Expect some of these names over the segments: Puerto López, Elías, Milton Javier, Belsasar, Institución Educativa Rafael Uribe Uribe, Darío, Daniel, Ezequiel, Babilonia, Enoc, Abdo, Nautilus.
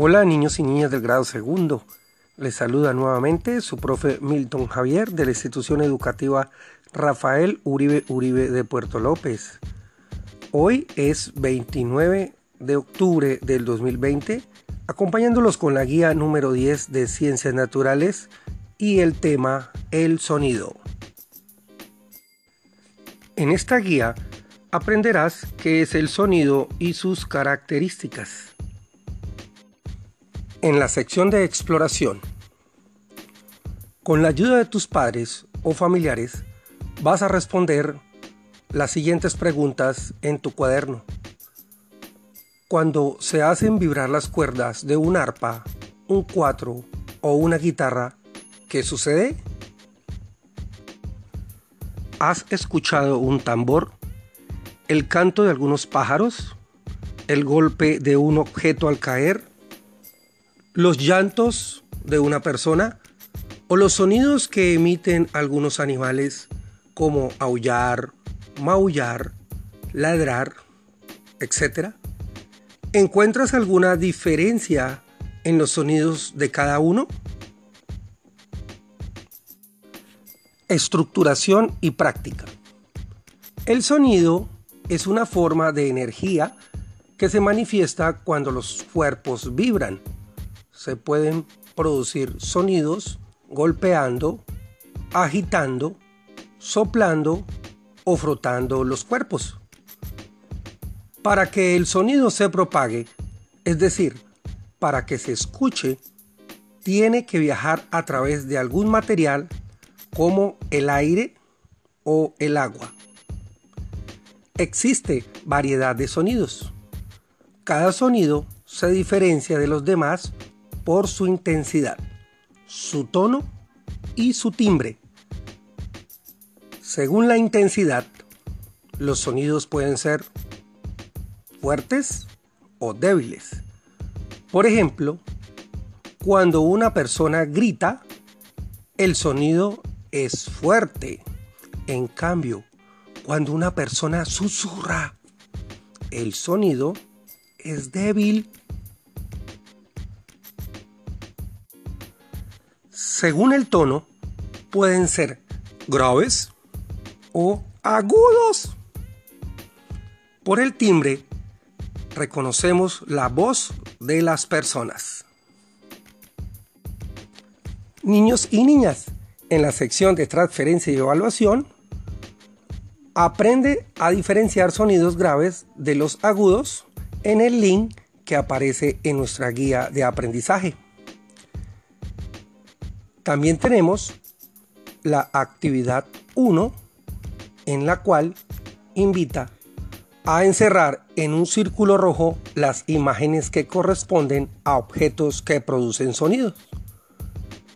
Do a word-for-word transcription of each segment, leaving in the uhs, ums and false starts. Hola niños y niñas del grado segundo, les saluda nuevamente su profe Milton Javier de la Institución Educativa Rafael Uribe Uribe de Puerto López. Hoy es veintinueve de octubre del dos mil veinte, acompañándolos con la guía número diez de Ciencias Naturales y el tema El Sonido. En esta guía aprenderás qué es el sonido y sus características. En la sección de exploración, con la ayuda de tus padres o familiares, vas a responder las siguientes preguntas en tu cuaderno. Cuando se hacen vibrar las cuerdas de un arpa, un cuatro o una guitarra, ¿qué sucede? ¿Has escuchado un tambor? ¿El canto de algunos pájaros? ¿El golpe de un objeto al caer? ¿Los llantos de una persona o los sonidos que emiten algunos animales como aullar, maullar, ladrar, etcétera? ¿Encuentras alguna diferencia en los sonidos de cada uno? Estructuración y práctica. El sonido es una forma de energía que se manifiesta cuando los cuerpos vibran. Se pueden producir sonidos golpeando, agitando, soplando o frotando los cuerpos. Para que el sonido se propague, es decir, para que se escuche, tiene que viajar a través de algún material como el aire o el agua. Existe variedad de sonidos. Cada sonido se diferencia de los demás por su intensidad, su tono y su timbre. Según la intensidad, los sonidos pueden ser fuertes o débiles. Por ejemplo, cuando una persona grita, el sonido es fuerte. En cambio, cuando una persona susurra, el sonido es débil. Según el tono, pueden ser graves o agudos. Por el timbre, reconocemos la voz de las personas. Niños y niñas, en la sección de transferencia y evaluación, aprende a diferenciar sonidos graves de los agudos en el link que aparece en nuestra guía de aprendizaje. También tenemos la actividad uno, en la cual invita a encerrar en un círculo rojo las imágenes que corresponden a objetos que producen sonidos.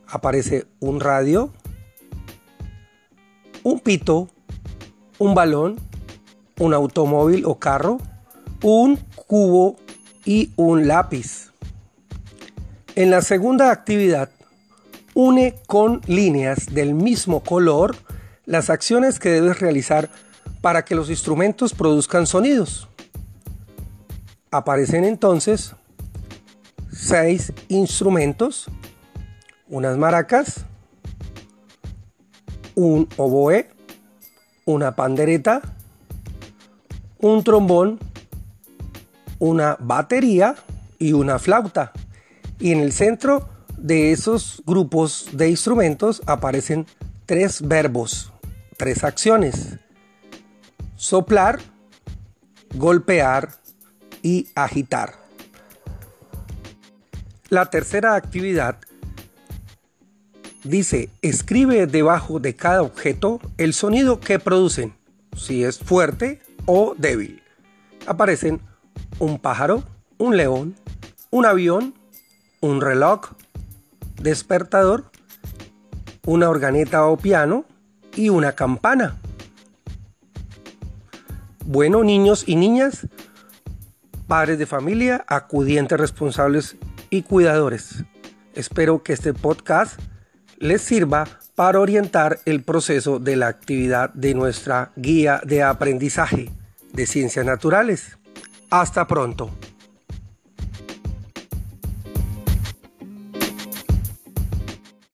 Aparece un radio, un pito, un balón, un automóvil o carro, un cubo y un lápiz. En la segunda actividad, une con líneas del mismo color las acciones que debes realizar para que los instrumentos produzcan sonidos. Aparecen entonces seis instrumentos, unas maracas, un oboe, una pandereta, un trombón, una batería y una flauta. Y en el centro de esos grupos de instrumentos aparecen tres verbos, tres acciones: soplar, golpear y agitar. La tercera actividad dice: escribe debajo de cada objeto el sonido que producen, si es fuerte o débil. Aparecen un pájaro, un león, un avión, un reloj despertador, una organeta o piano y una campana. Bueno, niños y niñas, padres de familia, acudientes responsables y cuidadores, espero que este podcast les sirva para orientar el proceso de la actividad de nuestra guía de aprendizaje de ciencias naturales. Hasta pronto.